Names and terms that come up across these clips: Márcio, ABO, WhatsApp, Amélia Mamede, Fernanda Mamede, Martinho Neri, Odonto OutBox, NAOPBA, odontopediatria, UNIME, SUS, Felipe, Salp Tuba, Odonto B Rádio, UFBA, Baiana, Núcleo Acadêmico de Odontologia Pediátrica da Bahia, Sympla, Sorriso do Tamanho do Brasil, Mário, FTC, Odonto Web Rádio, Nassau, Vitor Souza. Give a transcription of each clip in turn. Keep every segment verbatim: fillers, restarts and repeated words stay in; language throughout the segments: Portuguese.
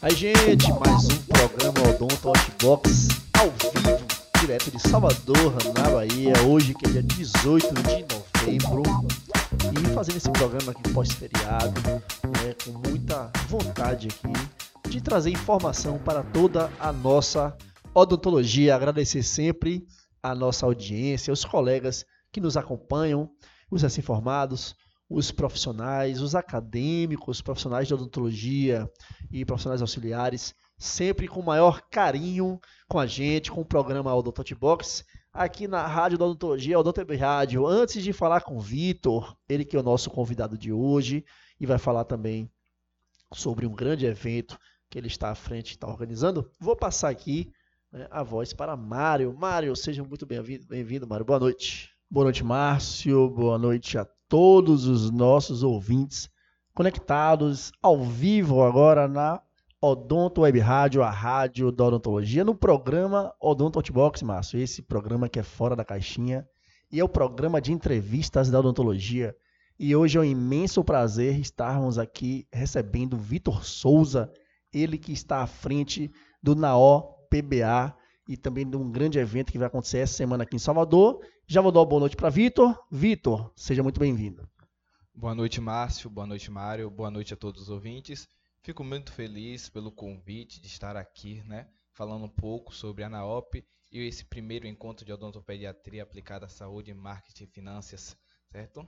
Aí, gente, mais um programa Odonto OutBox ao vivo, direto de Salvador, na Bahia, hoje que é dia dezoito de novembro. E fazendo esse programa aqui pós-feriado, né, com muita vontade aqui de trazer informação para toda a nossa odontologia. Agradecer sempre a nossa audiência, os colegas que nos acompanham, os recém-formados, os profissionais, os acadêmicos, profissionais de odontologia e profissionais auxiliares, sempre com o maior carinho com a gente, com o programa Odonto OutBox, aqui na Rádio da Odontologia, Odonto B Rádio. Antes de falar com o Vitor, ele que é o nosso convidado de hoje, e vai falar também sobre um grande evento que ele está à frente e está organizando, vou passar aqui, né, a voz para Mário. Mário, seja muito bem-vindo, bem-vindo, Mário. Boa noite. Boa noite, Márcio. Boa noite a todos os nossos ouvintes conectados ao vivo agora na Odonto Web Rádio, a rádio da odontologia, no programa Odonto OutBox, Márcio. Esse programa que é fora da caixinha e é o programa de entrevistas da odontologia. E hoje é um imenso prazer estarmos aqui recebendo Vitor Souza, ele que está à frente do N A O P B A e também de um grande evento que vai acontecer essa semana aqui em Salvador. Já vou dar uma boa noite para Vitor. Vitor, seja muito bem-vindo. Boa noite, Márcio. Boa noite, Mário. Boa noite a todos os ouvintes. Fico muito feliz pelo convite de estar aqui, né, falando um pouco sobre a N A O P e esse primeiro encontro de odontopediatria aplicada à saúde, marketing e finanças, certo?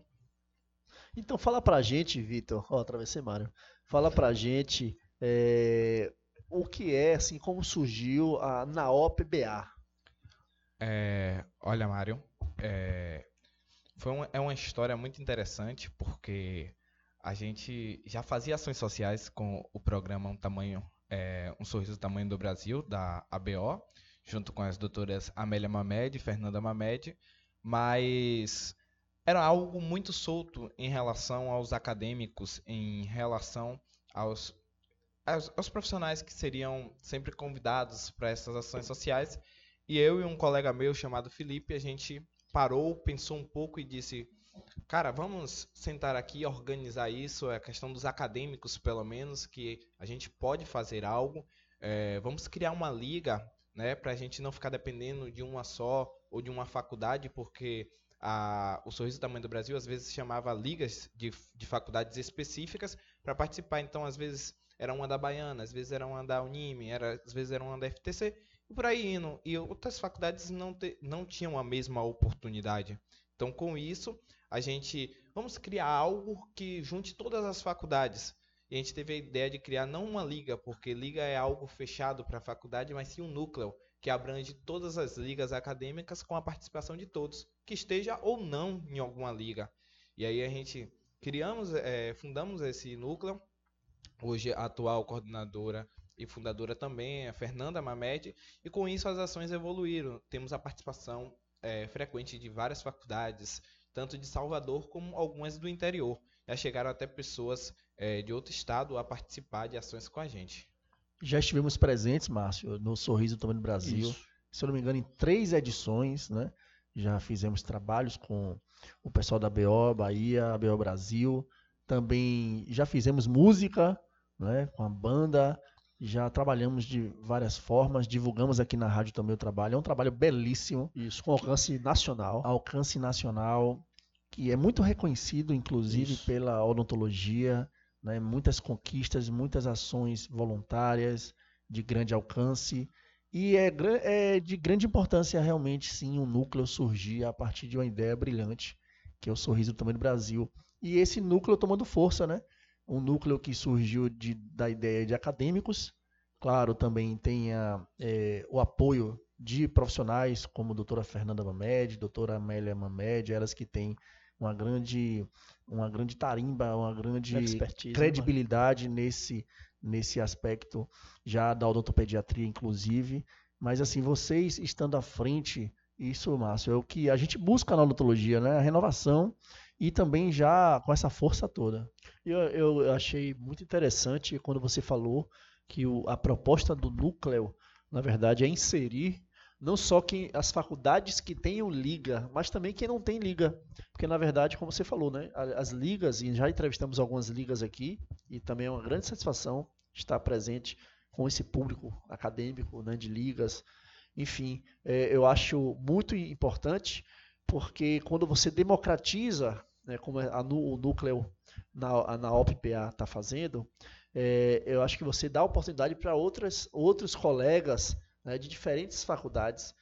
Então, fala para a gente, Vitor. Ó, oh, atravessei, Mário. Fala para a gente é, o que é, assim, como surgiu a N A O P B A. É, olha, Mário. É, foi um, é uma história muito interessante, porque a gente já fazia ações sociais com o programa Um, Tamanho, é, um Sorriso do Tamanho do Brasil, da A B O, junto com as doutoras Amélia Mamede e Fernanda Mamede, mas era algo muito solto em relação aos acadêmicos, em relação aos, aos, aos profissionais que seriam sempre convidados para essas ações sociais. E eu e um colega meu chamado Felipe, a gente parou, pensou um pouco e disse, cara, vamos sentar aqui e organizar isso, é a questão dos acadêmicos, pelo menos, que a gente pode fazer algo, é, vamos criar uma liga, né, para a gente não ficar dependendo de uma só ou de uma faculdade, porque a, o Sorriso do Tamanho do Brasil às vezes chamava ligas de, de faculdades específicas para participar, então às vezes era uma da Baiana, às vezes era uma da UNIME, era, às vezes era uma da F T C, por aí indo, e outras faculdades não, te, não tinham a mesma oportunidade. Então, com isso, a gente, vamos criar algo que junte todas as faculdades. E a gente teve a ideia de criar não uma liga, porque liga é algo fechado para a faculdade, mas sim um núcleo, que abrange todas as ligas acadêmicas com a participação de todos, que esteja ou não em alguma liga. E aí a gente criamos, é, fundamos esse núcleo, hoje a atual coordenadora e fundadora também, a Fernanda Mamede, e com isso as ações evoluíram. Temos a participação é, frequente de várias faculdades, tanto de Salvador como algumas do interior. Já chegaram até pessoas é, de outro estado a participar de ações com a gente. Já estivemos presentes, Márcio, no Sorriso do Tamanho do Brasil. Isso. Se eu não me engano, em três edições, né? Já fizemos trabalhos com o pessoal da A B O Bahia, A B O Brasil. Também já fizemos música, né, com a banda. Já trabalhamos de várias formas, divulgamos aqui na rádio também o trabalho. É um trabalho belíssimo, isso, com alcance nacional. Alcance nacional, que é muito reconhecido, inclusive, isso, pela odontologia, né? Muitas conquistas, muitas ações voluntárias de grande alcance. E é, é de grande importância, realmente, sim, um núcleo surgir a partir de uma ideia brilhante, que é o Sorriso do Tamanho do Brasil. E esse núcleo tomando força, né? Um núcleo que surgiu de, da ideia de acadêmicos, claro, também tem a, é, o apoio de profissionais como a doutora Fernanda Mamede, doutora Amélia Mamede, elas que têm uma grande, uma grande tarimba, uma grande credibilidade, né, nesse, nesse aspecto já da odontopediatria, inclusive. Mas assim, vocês estando à frente, isso, Márcio, é o que a gente busca na odontologia, né? A renovação. E também já com essa força toda. Eu, eu achei muito interessante quando você falou que o, a proposta do núcleo, na verdade, é inserir não só quem, as faculdades que tenham liga, mas também quem não tem liga. Porque, na verdade, como você falou, né, as ligas, e já entrevistamos algumas ligas aqui, e também é uma grande satisfação estar presente com esse público acadêmico, né, de ligas. Enfim, é, eu acho muito importante, porque quando você democratiza, né, como a, o núcleo na, na O P B A está fazendo, é, eu acho que você dá oportunidade para outras, outros colegas, né, de diferentes faculdades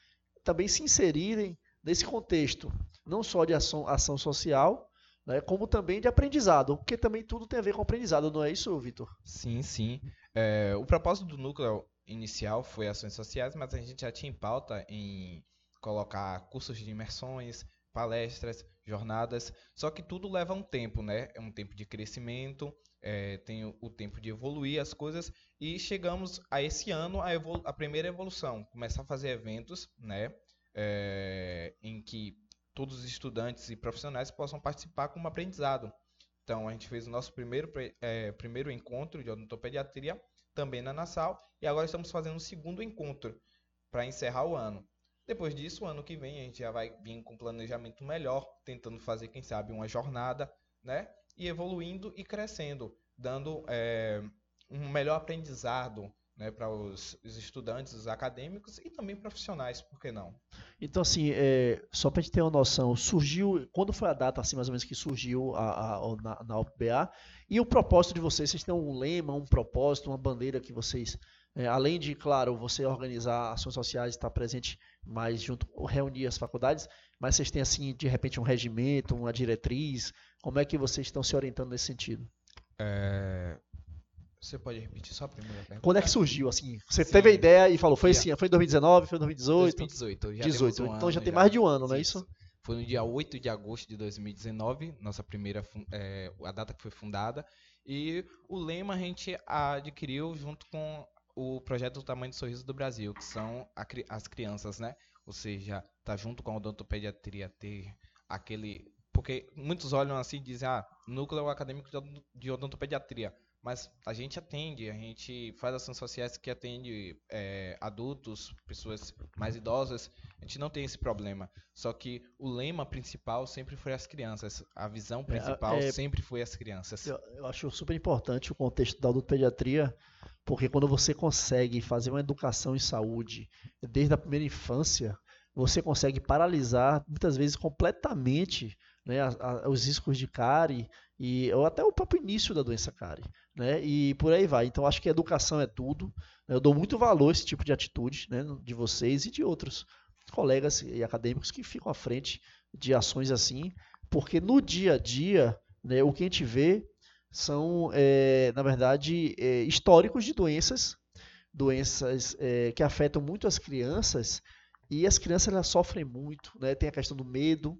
também se inserirem nesse contexto, não só de ação, ação social, né, como também de aprendizado, porque também tudo tem a ver com aprendizado, não é isso, Vitor? Sim, sim. É, o propósito do núcleo inicial foi ações sociais, mas a gente já tinha em pauta em colocar cursos de imersões, palestras, jornadas, só que tudo leva um tempo, né? É um tempo de crescimento, é, tem o, o tempo de evoluir as coisas, e chegamos a esse ano a, evolu- a primeira evolução, começar a fazer eventos, né? É, em que todos os estudantes e profissionais possam participar como aprendizado. Então, a gente fez o nosso primeiro, é, primeiro encontro de odontopediatria, também na Nassau, e agora estamos fazendo um segundo encontro para encerrar o ano. Depois disso, ano que vem, a gente já vai vir com um planejamento melhor, tentando fazer, quem sabe, uma jornada, né? E evoluindo e crescendo, dando é, um melhor aprendizado, né, para os, os estudantes, os acadêmicos e também profissionais, por que não? Então, assim, é, só para a gente ter uma noção, surgiu, quando foi a data, assim, mais ou menos, que surgiu a, a, na, na O P B A, e o propósito de vocês? Vocês têm um lema, um propósito, uma bandeira que vocês, é, além de, claro, você organizar ações sociais, estar presente mais junto, reunir as faculdades, mas vocês têm, assim, de repente, um regimento, uma diretriz? Como é que vocês estão se orientando nesse sentido? É... Você pode repetir só a primeira pergunta? Quando é que surgiu, assim? Você sim. teve a ideia e falou, foi assim, foi em dois mil e dezenove, foi em dois mil e dezoito? dois mil e dezoito. Já dezoito. Um então ano, já tem já... mais de um ano, sim, não é isso? Foi no dia oito de agosto de dois mil e dezenove, nossa primeira, é, a data que foi fundada. E o lema a gente adquiriu junto com o projeto do Tamanho do Sorriso do Brasil, que são a, as crianças, né? Ou seja, tá junto com a odontopediatria ter aquele... Porque muitos olham assim e dizem, ah, núcleo acadêmico de odontopediatria. Mas a gente atende, a gente faz ações sociais que atende é, adultos, pessoas mais idosas. A gente não tem esse problema. Só que o lema principal sempre foi as crianças. A visão principal é, é, sempre foi as crianças. Eu, eu acho super importante o contexto da odontopediatria, porque quando você consegue fazer uma educação em saúde desde a primeira infância, você consegue paralisar muitas vezes completamente, né, a, a, os riscos de cárie, e, ou até o próprio início da doença cárie, né? E por aí vai. Então, acho que a educação é tudo. Eu dou muito valor a esse tipo de atitude, né, de vocês e de outros colegas e acadêmicos que ficam à frente de ações assim, porque no dia a dia, né, o que a gente vê são, é, na verdade, é, históricos de doenças, doenças é, que afetam muito as crianças, e as crianças elas sofrem muito, né? Tem a questão do medo.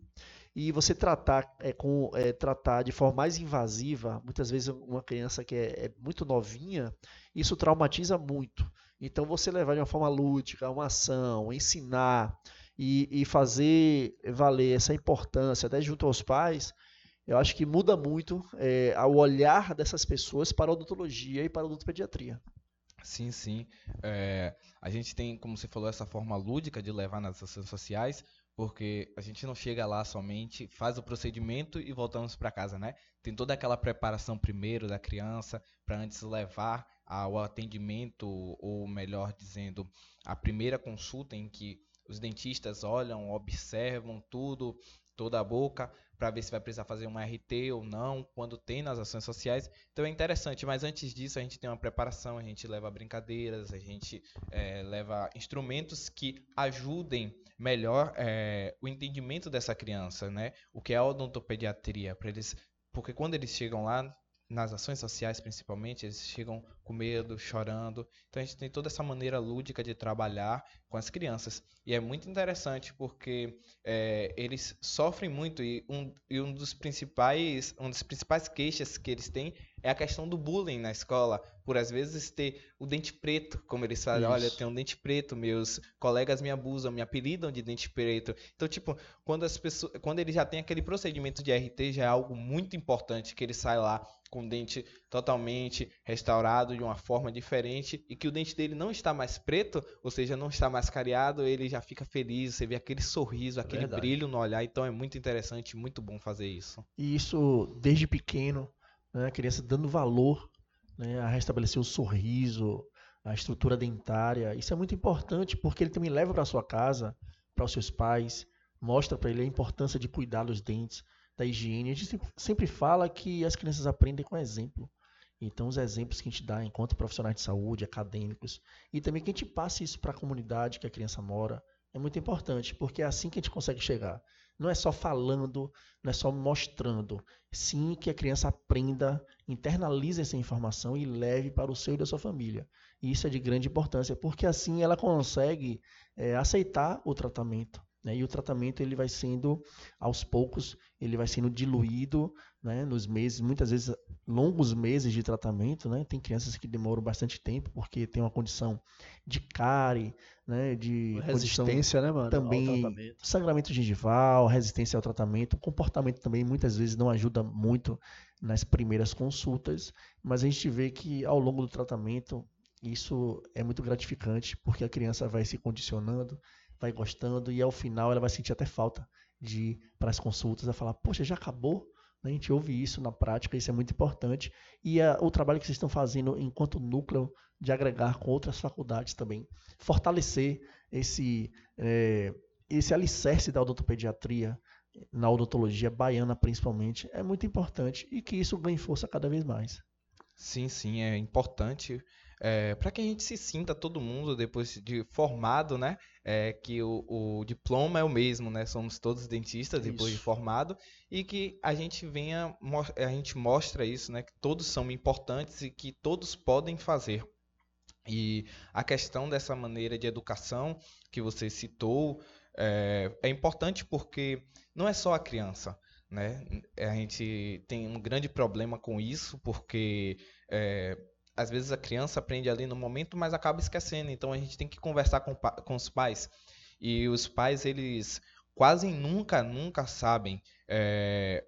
E você tratar, é, com, é, tratar de forma mais invasiva, muitas vezes uma criança que é, é muito novinha, isso traumatiza muito. Então, você levar de uma forma lúdica, uma ação, ensinar e, e fazer valer essa importância, até junto aos pais, eu acho que muda muito é, o olhar dessas pessoas para a odontologia e para a odontopediatria. Sim, sim. É, a gente tem, como você falou, essa forma lúdica de levar nas ações sociais, porque a gente não chega lá somente, faz o procedimento e voltamos para casa, né? Tem toda aquela preparação primeiro da criança para antes levar ao atendimento, ou melhor dizendo, a primeira consulta em que os dentistas olham, observam tudo, toda a boca, para ver se vai precisar fazer uma R T ou não, quando tem nas ações sociais. Então é interessante, mas antes disso a gente tem uma preparação, a gente leva brincadeiras, a gente é, leva instrumentos que ajudem melhor é, o entendimento dessa criança, né? O que é a odontopediatria, para eles, porque quando eles chegam lá, nas ações sociais principalmente, eles chegam com medo, chorando. Então a gente tem toda essa maneira lúdica de trabalhar com as crianças. E é muito interessante porque é, eles sofrem muito, e, um, e um dos principais, um dos principais queixas que eles têm é a questão do bullying na escola, por às vezes ter o dente preto, como eles falam, isso. Olha, eu tenho um dente preto, meus colegas me abusam, me apelidam de dente preto. Então, tipo, quando as pessoas, quando ele já tem aquele procedimento de R T, já é algo muito importante que ele sai lá com o dente totalmente restaurado de uma forma diferente, e que o dente dele não está mais preto, ou seja, não está mais cariado, ele já fica feliz, você vê aquele sorriso, aquele verdade. Brilho no olhar. Então é muito interessante, muito bom fazer isso. E isso desde pequeno, né, a criança dando valor, né, a restabelecer o sorriso, a estrutura dentária. Isso é muito importante porque ele também leva para sua casa, para os seus pais, mostra para ele a importância de cuidar dos dentes, da higiene. A gente sempre fala que as crianças aprendem com exemplo. Então, os exemplos que a gente dá enquanto profissionais de saúde, acadêmicos, e também que a gente passe isso para a comunidade que a criança mora, é muito importante, porque é assim que a gente consegue chegar. Não é só falando, não é só mostrando. Sim, que a criança aprenda, internalize essa informação e leve para o seu e da sua família. E isso é de grande importância, porque assim ela consegue é, aceitar o tratamento. Né? E o tratamento ele vai sendo, aos poucos, ele vai sendo diluído, né? Nos meses, muitas vezes longos meses de tratamento. Né? Tem crianças que demoram bastante tempo porque tem uma condição de cárie, né? de resistência, né, mano? Também sangramento gengival, resistência ao tratamento. O comportamento também muitas vezes não ajuda muito nas primeiras consultas, mas a gente vê que ao longo do tratamento isso é muito gratificante porque a criança vai se condicionando, vai gostando e ao final ela vai sentir até falta de ir para as consultas, vai falar, poxa, já acabou? A gente ouve isso na prática, isso é muito importante. E a, o trabalho que vocês estão fazendo enquanto núcleo de agregar com outras faculdades também, fortalecer esse, é, esse alicerce da odontopediatria, na odontologia baiana principalmente, é muito importante e que isso ganhe força cada vez mais. Sim, sim, é importante. É, para que a gente se sinta, todo mundo, depois de formado, né? É, que o, o diploma é o mesmo, né? Somos todos dentistas depois isso. de formado. E que a gente venha, a gente mostra isso, né? Que todos são importantes e que todos podem fazer. E a questão dessa maneira de educação que você citou é, é importante porque não é só a criança, né? A gente tem um grande problema com isso porque... É, às vezes a criança aprende ali no momento, mas acaba esquecendo. Então, a gente tem que conversar com, com os pais. E os pais, eles quase nunca, nunca sabem é,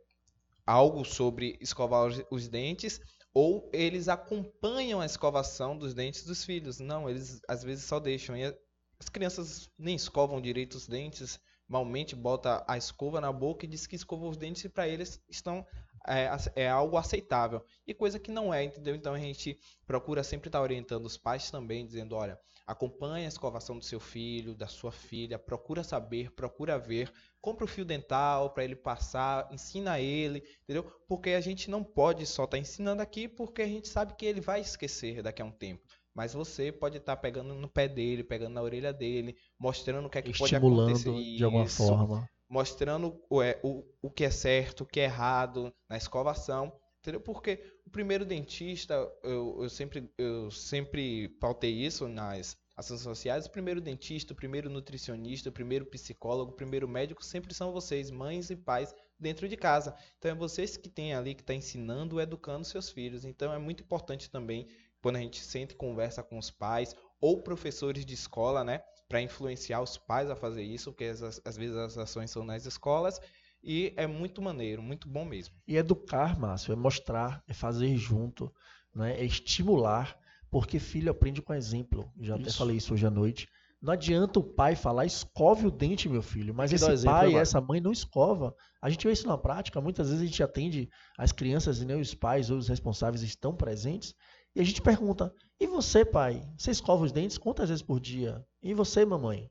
algo sobre escovar os, os dentes, ou eles acompanham a escovação dos dentes dos filhos. Não, eles às vezes só deixam. E as crianças nem escovam direito os dentes, malmente bota a escova na boca e diz que escovou os dentes e para eles estão... É, é algo aceitável, e coisa que não é, entendeu? Então a gente procura sempre estar orientando os pais também, dizendo, olha, acompanha a escovação do seu filho, da sua filha, procura saber, procura ver, compra o fio dental para ele passar, ensina ele, entendeu? Porque a gente não pode só estar ensinando aqui, porque a gente sabe que ele vai esquecer daqui a um tempo. Mas você pode estar pegando no pé dele, pegando na orelha dele, mostrando o que é que pode acontecer. Estimulando de alguma forma. Mostrando o, o, o que é certo, o que é errado na escovação, entendeu? Porque o primeiro dentista, eu, eu, sempre, eu sempre pautei isso nas ações sociais, o primeiro dentista, o primeiro nutricionista, o primeiro psicólogo, o primeiro médico, sempre são vocês, mães e pais, dentro de casa. Então, é vocês que têm ali, que estão ensinando, educando seus filhos. Então, é muito importante também, quando a gente senta e conversa com os pais, ou professores de escola, né? Para influenciar os pais a fazer isso, porque as, às vezes as ações são nas escolas, e é muito maneiro, muito bom mesmo. E educar, Márcio, é mostrar, é fazer junto, né? É estimular, porque filho aprende com exemplo. Já isso. até falei isso hoje à noite. Não adianta o pai falar, escove o dente, meu filho, mas esse exemplo, pai, agora. Essa mãe não escova. A gente vê isso na prática, muitas vezes a gente atende as crianças e nem os pais ou os responsáveis estão presentes, e a gente pergunta, e você, pai? Você escova os dentes quantas vezes por dia? E você, mamãe?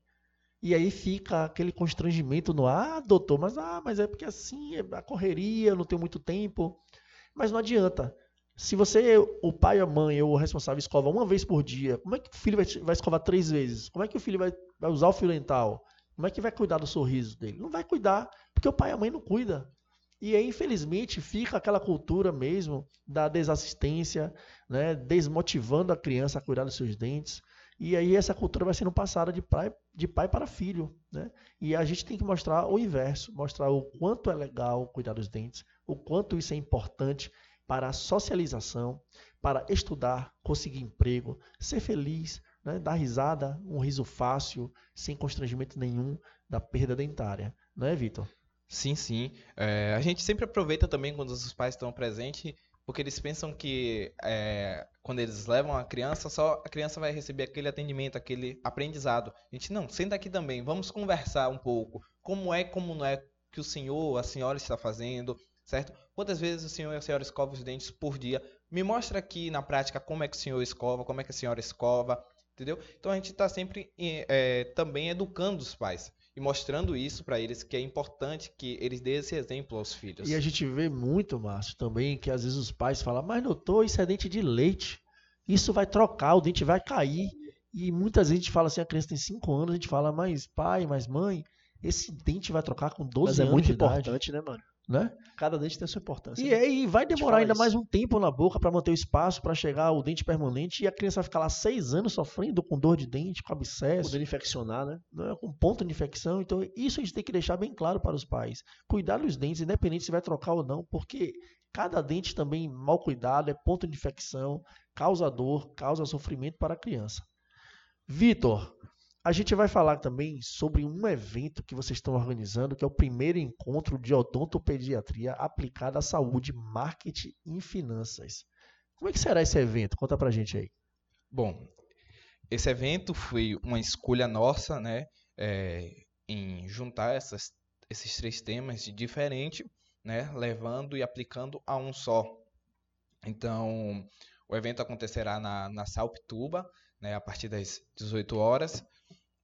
E aí fica aquele constrangimento no ar, ah, doutor, mas, ah, mas é porque assim, é a correria, eu não tenho muito tempo. Mas não adianta. Se você, o pai, a mãe ou o responsável escova uma vez por dia, como é que o filho vai, vai escovar três vezes? Como é que o filho vai, vai usar o fio dental? Como é que vai cuidar do sorriso dele? Não vai cuidar, porque o pai e a mãe não cuidam. E aí, infelizmente, fica aquela cultura mesmo da desassistência, né? Desmotivando a criança a cuidar dos seus dentes. E aí essa cultura vai sendo passada de pai, de pai para filho. Né? E a gente tem que mostrar o inverso, mostrar o quanto é legal cuidar dos dentes, o quanto isso é importante para a socialização, para estudar, conseguir emprego, ser feliz, né? Dar risada, um riso fácil, sem constrangimento nenhum da perda dentária. Não é, Vitor? Sim, sim. É, a gente sempre aproveita também quando os pais estão presentes, porque eles pensam que é, quando eles levam a criança, só a criança vai receber aquele atendimento, aquele aprendizado. A gente, não, senta aqui também, vamos conversar um pouco. Como é, como não é que o senhor, a senhora está fazendo? certo? Quantas vezes o senhor e a senhora escovam os dentes por dia? Me mostra aqui na prática como é que o senhor escova, como é que a senhora escova, entendeu? Então a gente está sempre é, também educando os pais e mostrando isso para eles, que é importante que eles dêem esse exemplo aos filhos. E a gente vê muito, Márcio, também que às vezes os pais falam, mas doutor, isso é dente de leite, isso vai trocar, o dente vai cair. E muitas vezes a gente fala assim, a criança tem cinco anos, a gente fala, mas pai, mas mãe, esse dente vai trocar com doze anos. Mas é muito importante, né, mano? Né? Cada dente tem a sua importância. E aí, né? Vai demorar ainda isso. mais um tempo na boca para manter o espaço, para chegar o dente permanente, e a criança vai ficar lá seis anos sofrendo com dor de dente, com abscesso. Podendo infeccionar, né? Não é, com ponto de infecção. Então, isso a gente tem que deixar bem claro para os pais. Cuidar dos dentes, independente se vai trocar ou não, porque cada dente também mal cuidado é ponto de infecção, causa dor, causa sofrimento para a criança. Vitor, a gente vai falar também sobre um evento que vocês estão organizando, que é o primeiro encontro de odontopediatria aplicada à saúde, marketing e finanças. Como é que será esse evento? Conta pra gente aí. Bom, esse evento foi uma escolha nossa, né, é, em juntar essas, esses três temas de diferente, né, levando e aplicando a um só. Então, o evento acontecerá na, na Salp Tuba, né, a partir das dezoito horas.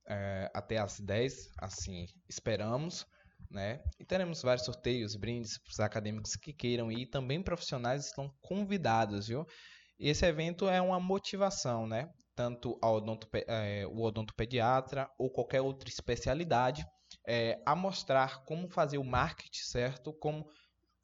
É, até às dez, assim esperamos, né? E teremos vários sorteios, brindes para os acadêmicos que queiram ir, também profissionais estão convidados, viu? E esse evento é uma motivação, né? Tanto ao odonto, é, o odontopediatra ou qualquer outra especialidade, é, a mostrar como fazer o marketing certo, como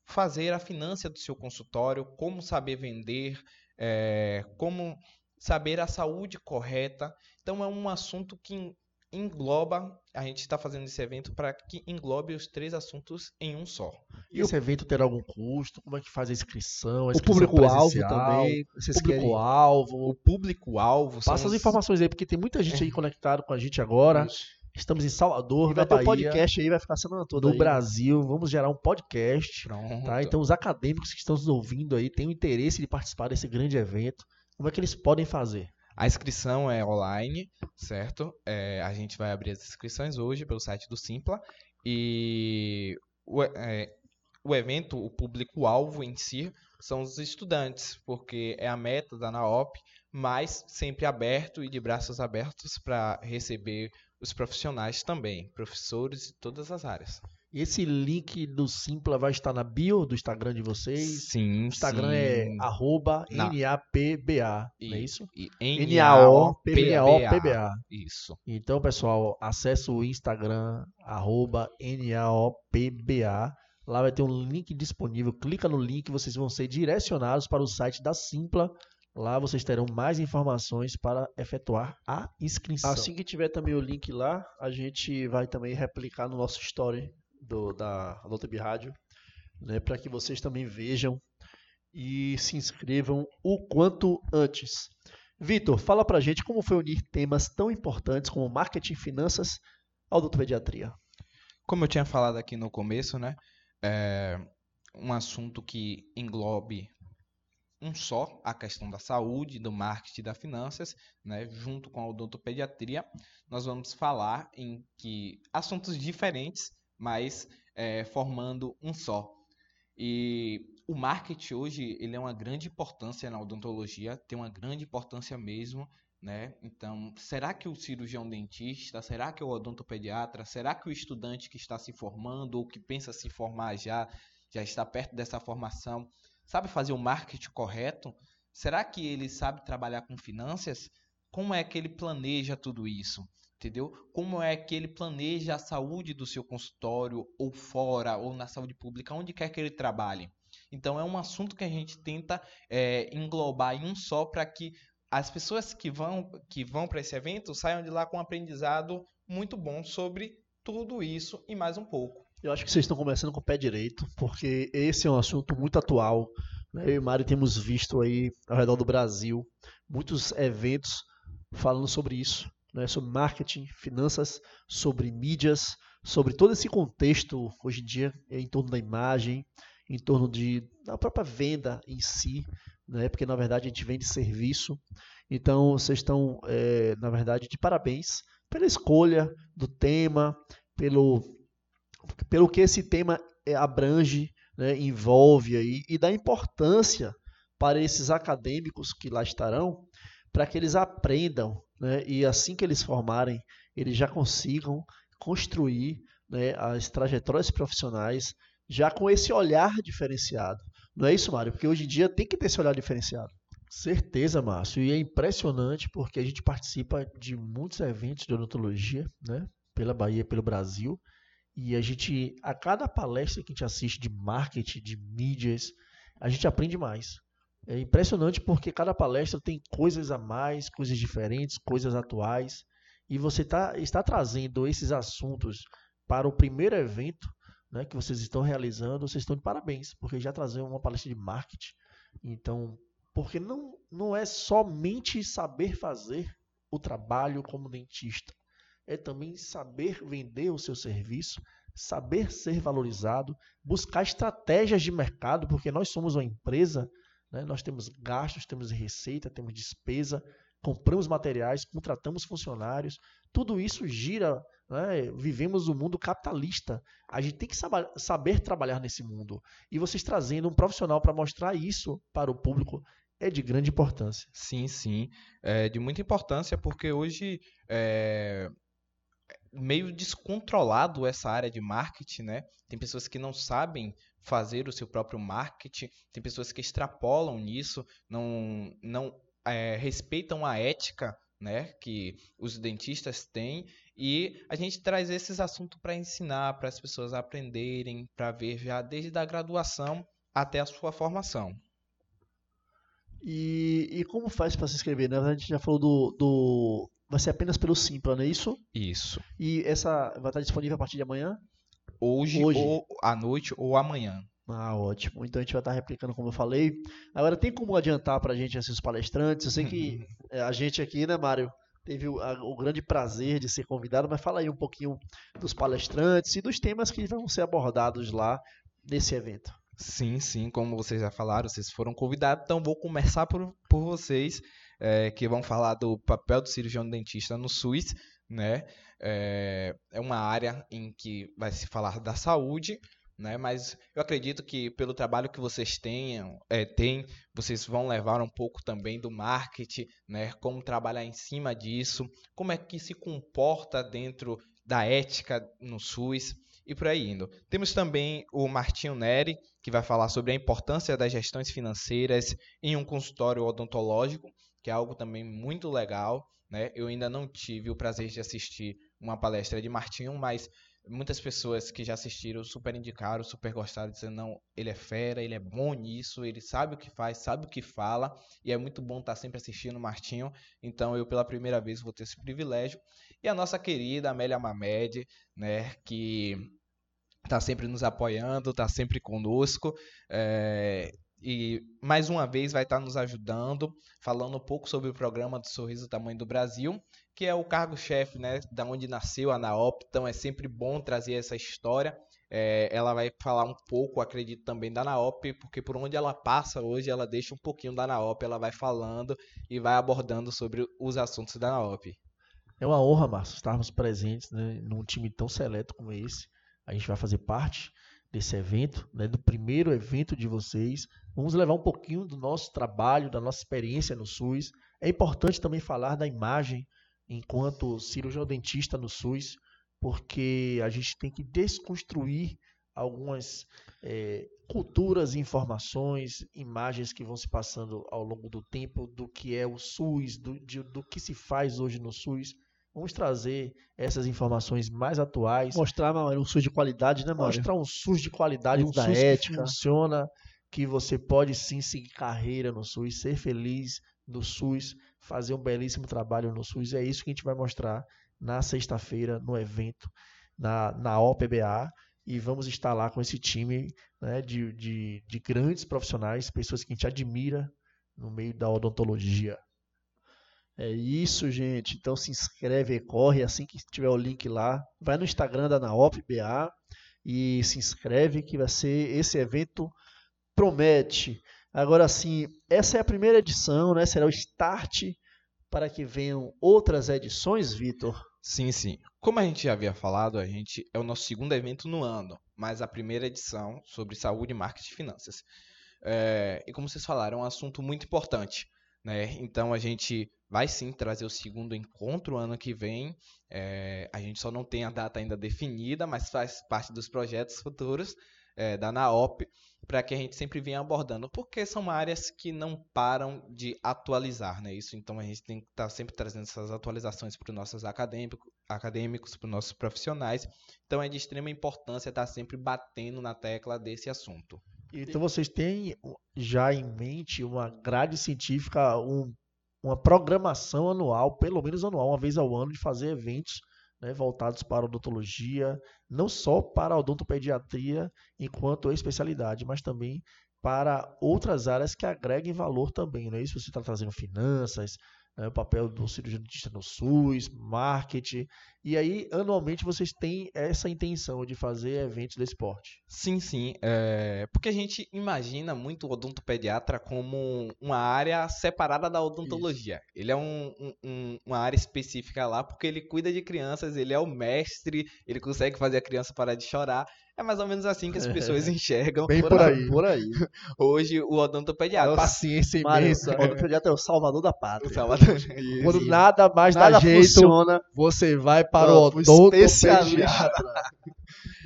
fazer a finança do seu consultório, como saber vender, é, como saber a saúde correta. Então é um assunto que engloba, a gente está fazendo esse evento para que englobe os três assuntos em um só. E esse eu... evento terá algum custo? Como é que faz a inscrição? A inscrição o público-alvo também. Vocês o público-alvo. O público-alvo. Passa as informações aí, porque tem muita gente aí conectada com a gente agora. Estamos em Salvador, e vai da Bahia. Vai ter um podcast aí, vai ficar a semana toda no aí. Brasil, vamos gerar um podcast. Pronto. Tá? Então os acadêmicos que estão nos ouvindo aí têm o interesse de participar desse grande evento. Como é que eles podem fazer? A inscrição é online, certo? É, a gente vai abrir as inscrições hoje pelo site do Sympla. E o, é, o evento, o público-alvo em si, são os estudantes, porque é a meta da NAOP, mas sempre aberto e de braços abertos para receber os profissionais também, professores de todas as áreas. Esse link do Sympla vai estar na bio do Instagram de vocês? Sim, Instagram sim. É arroba N A P B A, I, não é isso? N A O P B A. Isso. Então, pessoal, acesse o Instagram, arroba N A O P B A. Lá vai ter um link disponível. Clica no link, vocês vão ser direcionados para o site da Sympla. Lá vocês terão mais informações para efetuar a inscrição. Assim que tiver também o link lá, a gente vai também replicar no nosso story do, da Odonto B Rádio, né, para que vocês também vejam e se inscrevam o quanto antes. Vitor, fala pra gente como foi unir temas tão importantes como marketing, finanças, odontopediatria. Como eu tinha falado aqui no começo, né, é um assunto que englobe um só, a questão da saúde, do marketing, das finanças, né, junto com a odontopediatria. Nós vamos falar em que assuntos diferentes, mas é, formando um só. E o marketing hoje, ele é uma grande importância na odontologia, tem uma grande importância mesmo, né? Então, será que o cirurgião dentista, será que o odontopediatra, será que o estudante que está se formando ou que pensa se formar já, já está perto dessa formação, sabe fazer o marketing correto? Será que ele sabe trabalhar com finanças? Como é que ele planeja tudo isso? Entendeu? Como é que ele planeja a saúde do seu consultório, ou fora, ou na saúde pública, onde quer que ele trabalhe? Então, é um assunto que a gente tenta é, englobar em um só, para que as pessoas que vão, que vão para esse evento saiam de lá com um aprendizado muito bom sobre tudo isso e mais um pouco. Eu acho que vocês estão começando com o pé direito, porque esse é um assunto muito atual. Né? Eu e o Mário temos visto aí ao redor do Brasil muitos eventos falando sobre isso, né? Sobre marketing, finanças, sobre mídias, sobre todo esse contexto hoje em dia em torno da imagem, em torno de, da própria venda em si, né? Porque na verdade a gente vende serviço. Então vocês estão, é, na verdade, de parabéns pela escolha do tema, pelo... pelo que esse tema abrange, né, envolve aí, e da importância para esses acadêmicos que lá estarão, para que eles aprendam, né, e assim que eles formarem, eles já consigam construir, né, as trajetórias profissionais já com esse olhar diferenciado. Não é isso, Mário? Porque hoje em dia tem que ter esse olhar diferenciado. Certeza, Márcio. E é impressionante porque a gente participa de muitos eventos de odontologia, né, pela Bahia, pelo Brasil, e a gente, a cada palestra que a gente assiste de marketing, de mídias, a gente aprende mais. É impressionante porque cada palestra tem coisas a mais, coisas diferentes, coisas atuais, e você tá, está trazendo esses assuntos para o primeiro evento, né, que vocês estão realizando. Vocês estão de parabéns, porque já trazeram uma palestra de marketing. Então, porque não, não é somente saber fazer o trabalho como dentista, é também saber vender o seu serviço, saber ser valorizado, buscar estratégias de mercado, porque nós somos uma empresa, né? Nós temos gastos, temos receita, temos despesa, compramos materiais, contratamos funcionários, tudo isso gira, né? Vivemos um mundo capitalista, a gente tem que saber, saber trabalhar nesse mundo, e vocês trazendo um profissional para mostrar isso para o público é de grande importância. Sim, sim, é de muita importância, porque hoje é... meio descontrolado essa área de marketing, né? Tem pessoas que não sabem fazer o seu próprio marketing, tem pessoas que extrapolam nisso, não, não é, respeitam a ética, né, que os dentistas têm, e a gente traz esses assuntos para ensinar, para as pessoas aprenderem, para ver já desde a graduação até a sua formação. E, e como faz para se inscrever, né? A gente já falou do... do... Vai ser apenas pelo Sympla, não é isso? Isso. E essa vai estar disponível a partir de amanhã? Hoje, Hoje. Ou à noite ou amanhã. Ah, ótimo. Então a gente vai estar replicando como eu falei. Agora, tem como adiantar para a gente esses palestrantes? Eu sei que a gente aqui, né, Mário, teve o, a, o grande prazer de ser convidado, mas fala aí um pouquinho dos palestrantes e dos temas que vão ser abordados lá nesse evento. Sim, sim. Como vocês já falaram, vocês foram convidados, então vou começar por, por vocês. É, que vão falar do papel do cirurgião dentista no SUS, né? É, é uma área em que vai se falar da saúde, né? Mas eu acredito que pelo trabalho que vocês tenham, é, tem, vocês vão levar um pouco também do marketing, né? Como trabalhar em cima disso, como é que se comporta dentro da ética no SUS e por aí indo. Temos também o Martinho Neri, que vai falar sobre a importância das gestões financeiras em um consultório odontológico, que é algo também muito legal, né? Eu ainda não tive o prazer de assistir uma palestra de Martinho, mas muitas pessoas que já assistiram super indicaram, super gostaram, dizendo, não, ele é fera, ele é bom nisso, ele sabe o que faz, sabe o que fala, e é muito bom estar sempre assistindo o Martinho, então eu pela primeira vez vou ter esse privilégio. E a nossa querida Amélia Mamede, né, que está sempre nos apoiando, está sempre conosco, é... e mais uma vez vai estar nos ajudando, falando um pouco sobre o programa do Sorriso do Tamanho do Brasil, que é o cargo-chefe, né, da onde nasceu a NAOP, então é sempre bom trazer essa história. É, ela vai falar um pouco, acredito, também da NAOP, porque por onde ela passa hoje, ela deixa um pouquinho da NAOP, ela vai falando e vai abordando sobre os assuntos da NAOP. É uma honra, Márcio, estarmos presentes, né, num time tão seleto como esse. A gente vai fazer parte desse evento, né, do primeiro evento de vocês. Vamos levar um pouquinho do nosso trabalho, da nossa experiência no SUS. É importante também falar da imagem enquanto cirurgião dentista no SUS, porque a gente tem que desconstruir algumas é, culturas, informações, imagens que vão se passando ao longo do tempo do que é o SUS, do, de, do que se faz hoje no SUS. Vamos trazer essas informações mais atuais. Mostrar um SUS de qualidade, né, Mário? Mostrar um SUS de qualidade, um da SUS ética. Que funciona, que você pode sim seguir carreira no SUS, ser feliz no SUS, fazer um belíssimo trabalho no SUS. É isso que a gente vai mostrar na sexta-feira, no evento, na, na O P B A. E vamos estar lá com esse time, né, de, de, de grandes profissionais, pessoas que a gente admira no meio da odontologia. É isso, gente. Então se inscreve e corre assim que tiver o link lá. Vai no Instagram da NAOPBA e se inscreve, que vai ser, esse evento promete. Agora sim, essa é a primeira edição, né? Será o start para que venham outras edições, Vitor. Sim, sim. Como a gente já havia falado, a gente é o nosso segundo evento no ano, mas a primeira edição sobre saúde, marketing e finanças. É, e como vocês falaram, é um assunto muito importante, né? Então a gente vai sim trazer o segundo encontro ano que vem. É, a gente só não tem a data ainda definida, mas faz parte dos projetos futuros é, da NAOP, para que a gente sempre venha abordando, porque são áreas que não param de atualizar, né? Isso, então a gente tem que estar tá sempre trazendo essas atualizações para os nossos acadêmico, acadêmicos, para os nossos profissionais. Então é de extrema importância estar tá sempre batendo na tecla desse assunto. Então vocês têm já em mente uma grade científica, um, uma programação anual, pelo menos anual, uma vez ao ano, de fazer eventos, né, voltados para a odontologia, não só para a odontopediatria enquanto especialidade, mas também para outras áreas que agreguem valor também, né? Isso você está trazendo finanças, né, o papel do cirurgião dentista no SUS, marketing, e aí anualmente vocês têm essa intenção de fazer eventos desse porte? Sim, sim, é... porque a gente imagina muito o odontopediatra como uma área separada da odontologia. Isso. Ele é um, um, um, uma área específica lá, porque ele cuida de crianças, ele é o mestre, ele consegue fazer a criança parar de chorar. É mais ou menos assim que as pessoas é, enxergam. Bem por, por, aí. por aí. Hoje, o odontopediatra... É paciência imensa. O odontopediatra é o salvador da pátria. O salvador. Isso. Quando nada mais nada dá jeito, funciona, você vai para o odontopediatra.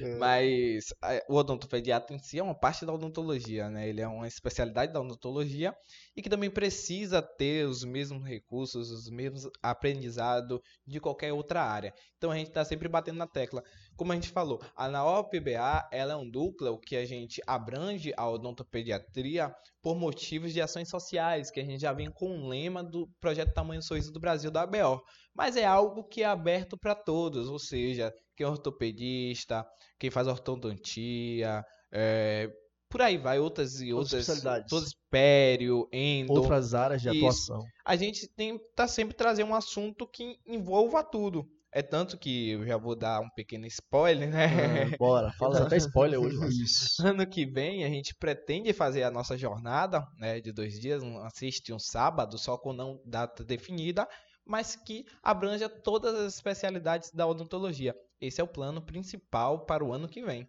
É. Mas o odontopediatra em si é uma parte da odontologia, né? Ele é uma especialidade da odontologia e que também precisa ter os mesmos recursos, os mesmos aprendizados de qualquer outra área. Então, a gente está sempre batendo na tecla. Como a gente falou, a NAOPBA, ela é um núcleo que a gente abrange a odontopediatria por motivos de ações sociais, que a gente já vem com o lema do Projeto Tamanho Sorriso do Brasil, da A B O. Mas é algo que é aberto para todos, ou seja, quem é ortopedista, quem faz ortodontia, é, por aí vai, outras e outras, todas pério, endo, outras áreas de atuação. Isso. A gente tenta sempre trazer um assunto que envolva tudo. É tanto que eu já vou dar um pequeno spoiler, né? Ah, bora, fala até spoiler hoje. Isso. Ano que vem a gente pretende fazer a nossa jornada, né, de dois dias, um assiste um sábado, só com não data definida, mas que abranja todas as especialidades da odontologia. Esse é o plano principal para o ano que vem.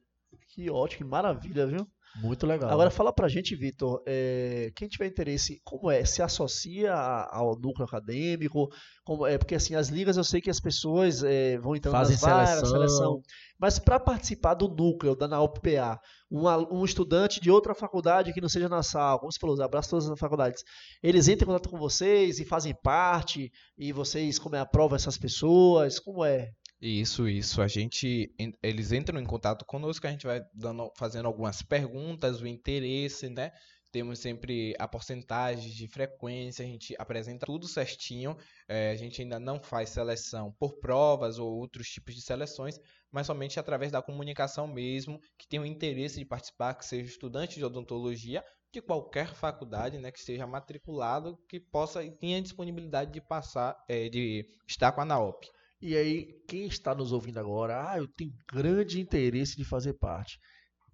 Que ótimo, que maravilha, viu? Muito legal. Agora, né? Fala pra gente, Vitor, é, quem tiver interesse, como é? Se associa ao núcleo acadêmico? Como é? Porque, assim, as ligas eu sei que as pessoas é, vão entrando nas várias, seleção. Mas para participar do núcleo, da NAOPBA, um, um estudante de outra faculdade que não seja Nassau, como você falou, abraço todas as faculdades, eles entram em contato com vocês e fazem parte, e vocês, como é, aprovam essas pessoas? Como é? Isso, isso. A gente, eles entram em contato conosco, a gente vai dando, fazendo algumas perguntas, o interesse, né? Temos sempre a porcentagem de frequência, a gente apresenta tudo certinho. É, a gente ainda não faz seleção por provas ou outros tipos de seleções, mas somente através da comunicação mesmo, que tem o interesse de participar, que seja estudante de odontologia, de qualquer faculdade, né, que esteja matriculado, que possa e tenha disponibilidade de passar, é, de estar com a NAOP. E aí, quem está nos ouvindo agora, ah, eu tenho grande interesse de fazer parte.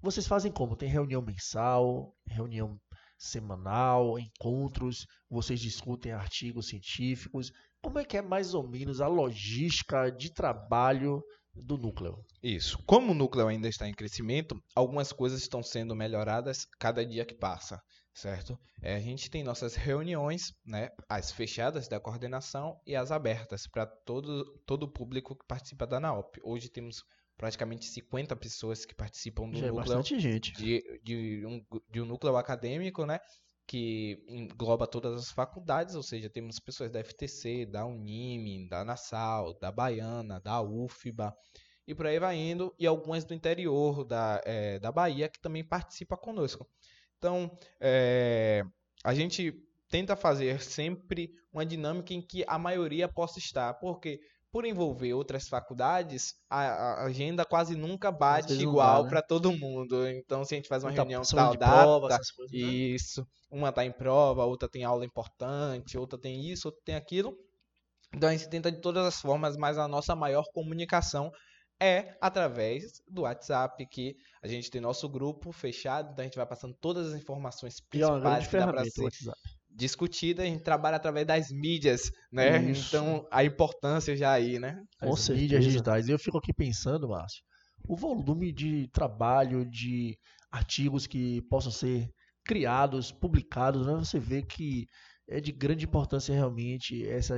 Vocês fazem como? Tem reunião mensal, reunião semanal, encontros, vocês discutem artigos científicos. Como é que é mais ou menos a logística de trabalho do núcleo? Isso. Como o núcleo ainda está em crescimento, algumas coisas estão sendo melhoradas cada dia que passa. Certo? É, a gente tem nossas reuniões, né, as fechadas da coordenação e as abertas para todo, todo o público que participa da NAOP. Hoje temos praticamente cinquenta pessoas que participam do Já núcleo. É bastante gente. De, de, um, de um núcleo acadêmico, né, que engloba todas as faculdades, ou seja, temos pessoas da F T C, da UNIME, da Nassau, da Baiana, da U F B A. E por aí vai indo, e algumas do interior da, é, da Bahia que também participa conosco. Então, é, a gente tenta fazer sempre uma dinâmica em que a maioria possa estar, porque por envolver outras faculdades, a, a agenda quase nunca bate igual, né, para todo mundo. Então, se a gente faz uma muita reunião tal data, prova, isso, uma está em prova, outra tem aula importante, outra tem isso, outra tem aquilo. Então, a gente tenta de todas as formas, mas a nossa maior comunicação é através do WhatsApp, que a gente tem nosso grupo fechado, então a gente vai passando todas as informações principais, é que dá para ser discutida, a gente trabalha através das mídias, né? Isso. Então, a importância já aí, né? Com as mídias digitais. Eu fico aqui pensando, Márcio, o volume de trabalho, de artigos que possam ser criados, publicados, né? Você vê que é de grande importância realmente essa,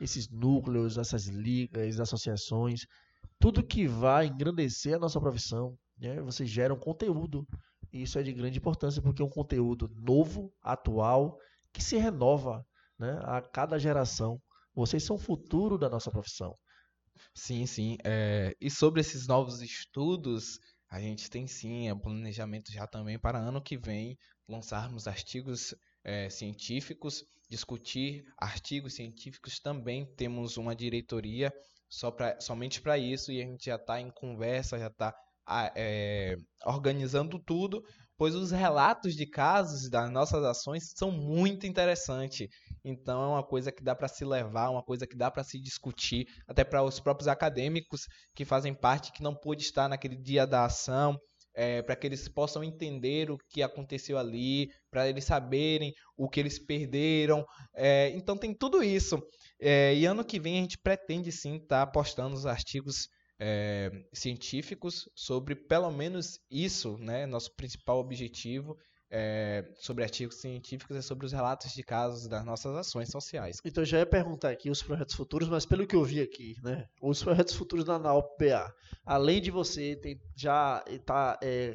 esses núcleos, essas ligas, associações, tudo que vai engrandecer a nossa profissão, né? Você gera um conteúdo, e isso é de grande importância, porque é um conteúdo novo, atual, que se renova, né, a cada geração. Vocês são o futuro da nossa profissão. Sim, sim. É, e sobre esses novos estudos, a gente tem sim o planejamento já também para ano que vem lançarmos artigos é, científicos, discutir artigos científicos também. Temos uma diretoria só pra, somente para isso, e a gente já está em conversa, já está é, organizando tudo, pois os relatos de casos das nossas ações são muito interessantes. Então, é uma coisa que dá para se levar, uma coisa que dá para se discutir, até para os próprios acadêmicos que fazem parte, que não pôde estar naquele dia da ação, é, para que eles possam entender o que aconteceu ali, para eles saberem o que eles perderam. É, então, tem tudo isso. É, e ano que vem a gente pretende, sim, estar tá postando os artigos É, científicos sobre pelo menos isso, né? Nosso principal objetivo é, sobre artigos científicos é sobre os relatos de casos das nossas ações sociais. Então, já ia perguntar aqui os projetos futuros, mas pelo que eu vi aqui, né? Os projetos futuros da N A O P B A, além de você ter, já estar tá, é,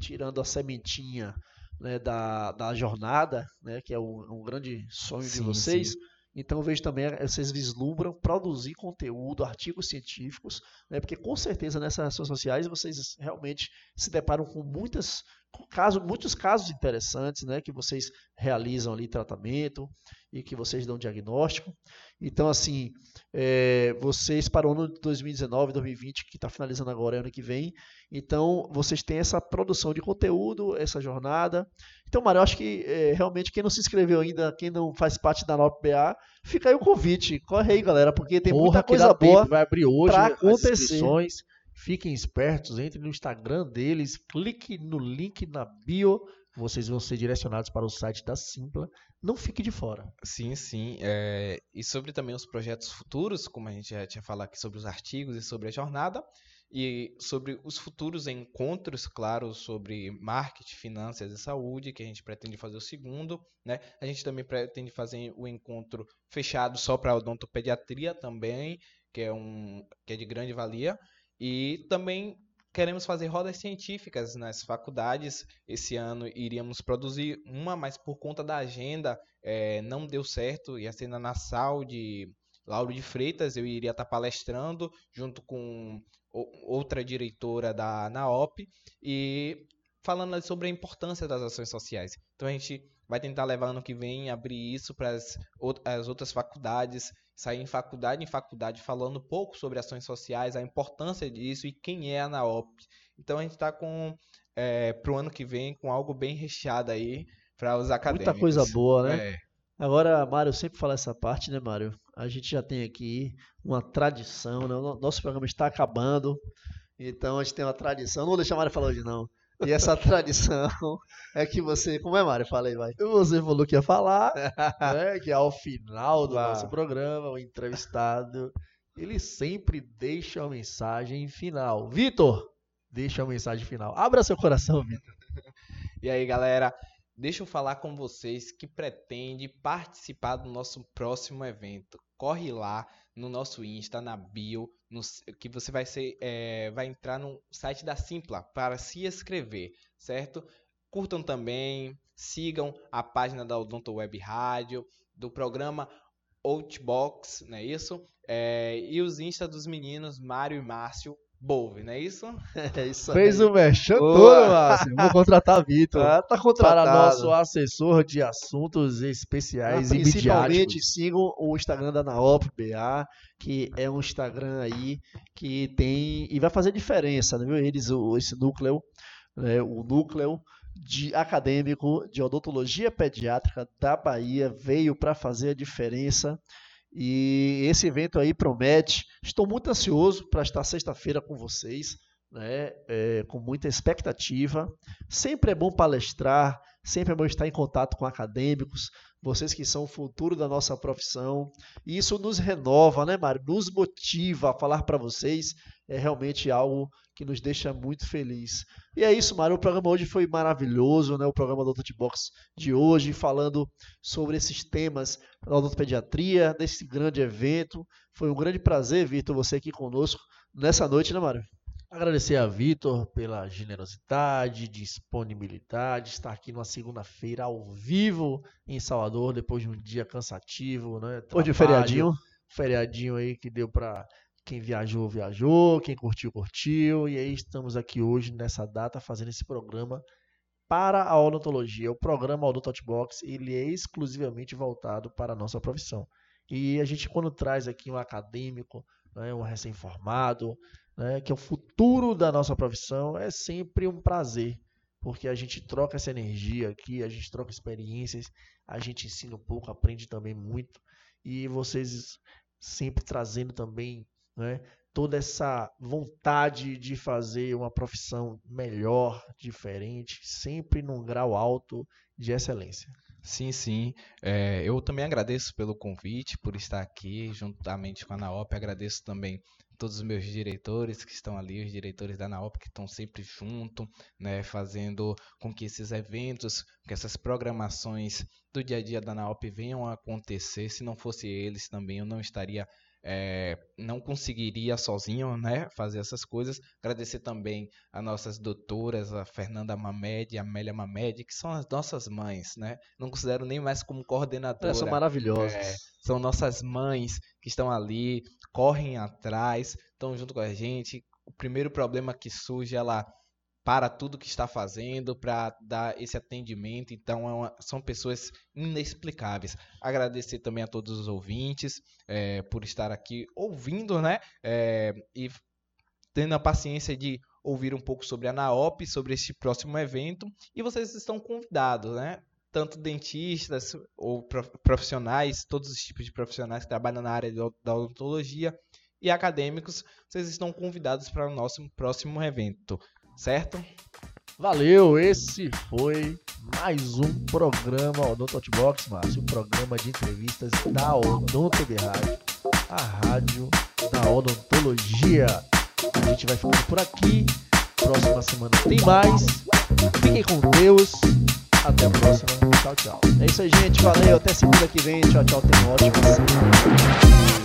tirando a sementinha, né, da, da jornada, né, que é um, um grande sonho sim, de vocês... Sim. Então, eu vejo também, vocês vislumbram produzir conteúdo, artigos científicos, né? Porque com certeza nessas ações sociais vocês realmente se deparam com, muitas, com caso, muitos casos interessantes, né? Que vocês realizam ali tratamento e que vocês dão diagnóstico. Então, assim, é, vocês para o ano de dois mil e dezenove, dois mil e vinte, que está finalizando agora, ano que vem, então vocês têm essa produção de conteúdo, essa jornada. Então, Mário, eu acho que é, realmente quem não se inscreveu ainda, quem não faz parte da N A O P B A, fica aí o convite, corre aí, galera, porque tem Porra, muita coisa boa para acontecer. Fiquem espertos, entrem no Instagram deles, clique no link na bio, vocês vão ser direcionados para o site da Sympla. Não fique de fora. Sim, sim. É... E sobre também os projetos futuros, como a gente já tinha falado aqui sobre os artigos e sobre a jornada, e sobre os futuros encontros, claro, sobre marketing, finanças e saúde, que a gente pretende fazer o segundo, né? A gente também pretende fazer o encontro fechado só para a odontopediatria também, que é, um... que é de grande valia, e também... Queremos fazer rodas científicas nas faculdades. Esse ano iríamos produzir uma, mas por conta da agenda é, não deu certo. Ia ser na Nassau de Lauro de Freitas. Eu iria estar palestrando junto com outra diretora da N A O P e falando sobre a importância das ações sociais. Então a gente vai tentar levar ano que vem, abrir isso para as outras faculdades, sair em faculdade em faculdade falando um pouco sobre ações sociais, a importância disso e quem é a N A O P. Então a gente está com é, para o ano que vem com algo bem recheado aí para os acadêmicos. Muita coisa boa, né? É. Agora, Mário, sempre fala essa parte, né, Mário? A gente já tem aqui uma tradição, né? O nosso programa está acabando, então a gente tem uma tradição. Não vou deixar o Mário falar hoje, não. E essa tradição é que você... Como é, Mário? Fala aí, vai. Você falou que ia falar, né? Que ao final do ah. nosso programa, o entrevistado, ele sempre deixa uma mensagem final. Vitor, deixa uma mensagem final. Abra seu coração, Vitor. E aí, galera, deixa eu falar com vocês que pretende participar do nosso próximo evento. Corre lá no nosso Insta, na bio, no, que você vai, ser, é, vai entrar no site da Sympla para se inscrever, certo? Curtam também, sigam a página da Odonto Web Rádio, do programa OutBox, não é isso? É, e os Insta dos meninos Mário e Márcio Bove, não é isso? É isso aí. Fez o merchan todo, Márcio. Vou contratar Vitor. Ah, tá contratado. Para nosso assessor de assuntos especiais ah, e principalmente sigam o Instagram da N A O P B A, que é um Instagram aí que tem e vai fazer diferença, né, viu? Eles, o, esse núcleo, né, o núcleo de acadêmico de odontologia pediátrica da Bahia veio para fazer a diferença. E esse evento aí promete. Estou muito ansioso para estar sexta-feira com vocês, né? É, com muita expectativa. Sempre é bom palestrar, Sempre é bom estar em contato com acadêmicos, vocês que são o futuro da nossa profissão. E isso nos renova, né, Mário? Nos motiva a falar para vocês. É realmente algo que nos deixa muito feliz. E é isso, Mário. O programa hoje foi maravilhoso, né? O programa do Odonto OutBox de hoje, falando sobre esses temas da odontopediatria, desse grande evento. Foi um grande prazer, Vitor, você aqui conosco nessa noite, né, Mário? Agradecer a Vitor pela generosidade, disponibilidade, estar aqui numa segunda-feira ao vivo em Salvador, depois de um dia cansativo, né? Trabalho, hoje o feriadinho. Feriadinho aí que deu para quem viajou, viajou, quem curtiu, curtiu. E aí estamos aqui hoje, nessa data, fazendo esse programa para a odontologia. O programa Odonto OutBox, ele é exclusivamente voltado para a nossa profissão. E a gente, quando traz aqui um acadêmico, né, um recém-formado, né, que é o futuro da nossa profissão, é sempre um prazer, porque a gente troca essa energia aqui, a gente troca experiências, a gente ensina um pouco, aprende também muito, e vocês sempre trazendo também, né, toda essa vontade de fazer uma profissão melhor, diferente, sempre num grau alto de excelência. Sim, sim. É, eu também agradeço pelo convite, por estar aqui juntamente com a NAOP. Agradeço também todos os meus diretores que estão ali, os diretores da NAOP que estão sempre junto, né, fazendo com que esses eventos, que essas programações do dia a dia da NAOP venham a acontecer. Se não fosse eles também, eu não estaria... É, não conseguiria sozinho, né, fazer essas coisas. Agradecer também a nossas doutoras, a Fernanda Mamede e a Amélia Mamede, que são as nossas mães, né? Não considero nem mais como coordenadora. Elas são maravilhosas. É, são nossas mães que estão ali, correm atrás, estão junto com a gente. O primeiro problema que surge, ela para tudo que está fazendo, para dar esse atendimento. Então, é uma, são pessoas inexplicáveis. Agradecer também a todos os ouvintes é, por estar aqui ouvindo, né? É, e tendo a paciência de ouvir um pouco sobre a NAOP, sobre este próximo evento. E vocês estão convidados, né? Tanto dentistas ou profissionais, todos os tipos de profissionais que trabalham na área da odontologia e acadêmicos, vocês estão convidados para o nosso próximo evento. Certo? Valeu, esse foi mais um programa Odonto OutBox, Márcio, um programa de entrevistas da Odonto B Rádio, a rádio da odontologia. A gente vai ficando por aqui, próxima semana tem mais, fiquem com Deus, até a próxima, tchau, tchau. É isso aí, gente, valeu, até segunda que vem, tchau, tchau, tenham uma ótima semana.